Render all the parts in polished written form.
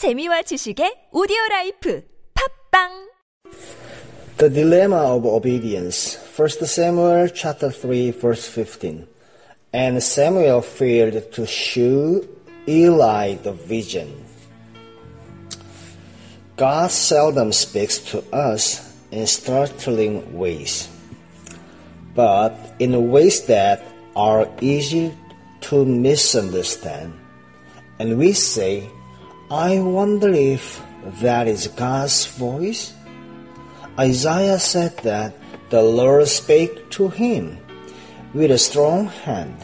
재미와 지식의 오디오 라이프 팝빵. The dilemma of obedience. 1 Samuel chapter 3 verse 15. And Samuel failed to show Eli the vision. God seldom speaks to us in startling ways, but in ways that are easy to misunderstand. And we say, I wonder if that is God's voice. Isaiah said that the Lord spake to him with a strong hand,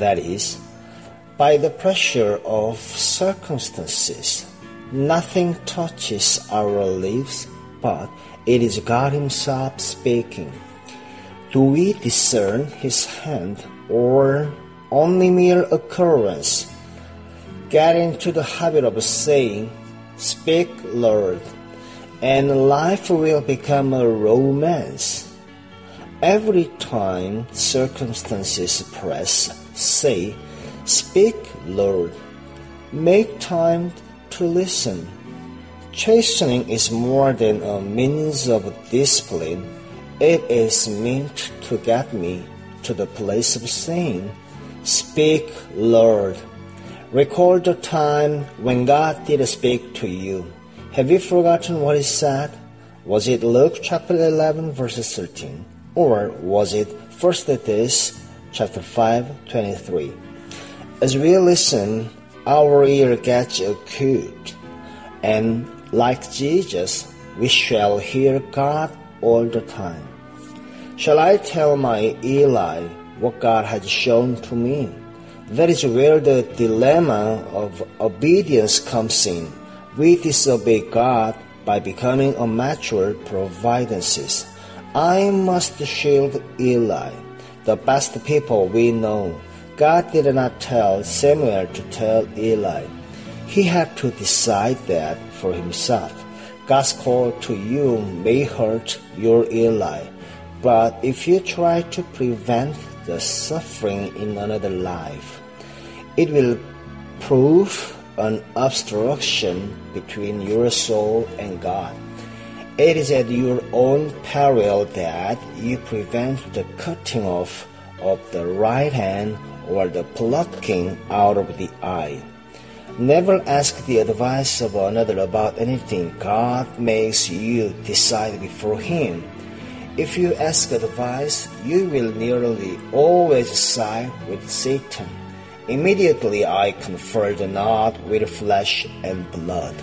that is, by the pressure of circumstances. Nothing touches our lives, but it is God Himself speaking. Do we discern His hand or only mere occurrence? Get into the habit of saying, "Speak, Lord," and life will become a romance. Every time circumstances press, say, "Speak, Lord." Make time to listen. Chastening is more than a means of discipline. It is meant to get me to the place of saying, "Speak, Lord." Recall the time when God did speak to you. Have you forgotten what He said? Was it Luke chapter 11 verses 13? Or was it 1 Thessalonians chapter 5, 23? As we listen, our ear gets acute, and like Jesus, we shall hear God all the time. Shall I tell my Eli what God has shown to me? That is where the dilemma of obedience comes in. We disobey God by becoming immature providences. I must shield Eli, the best people we know. God did not tell Samuel to tell Eli. He had to decide that for himself. God's call to you may hurt your Eli, but if you try to prevent the suffering in another life, it will prove an obstruction between your soul and God. It is at your own peril that you prevent the cutting off of the right hand or the plucking out of the eye. Never ask the advice of another about anything. God makes you decide before Him. If you ask advice, you will nearly always side with Satan. Immediately I conferred not with flesh and blood.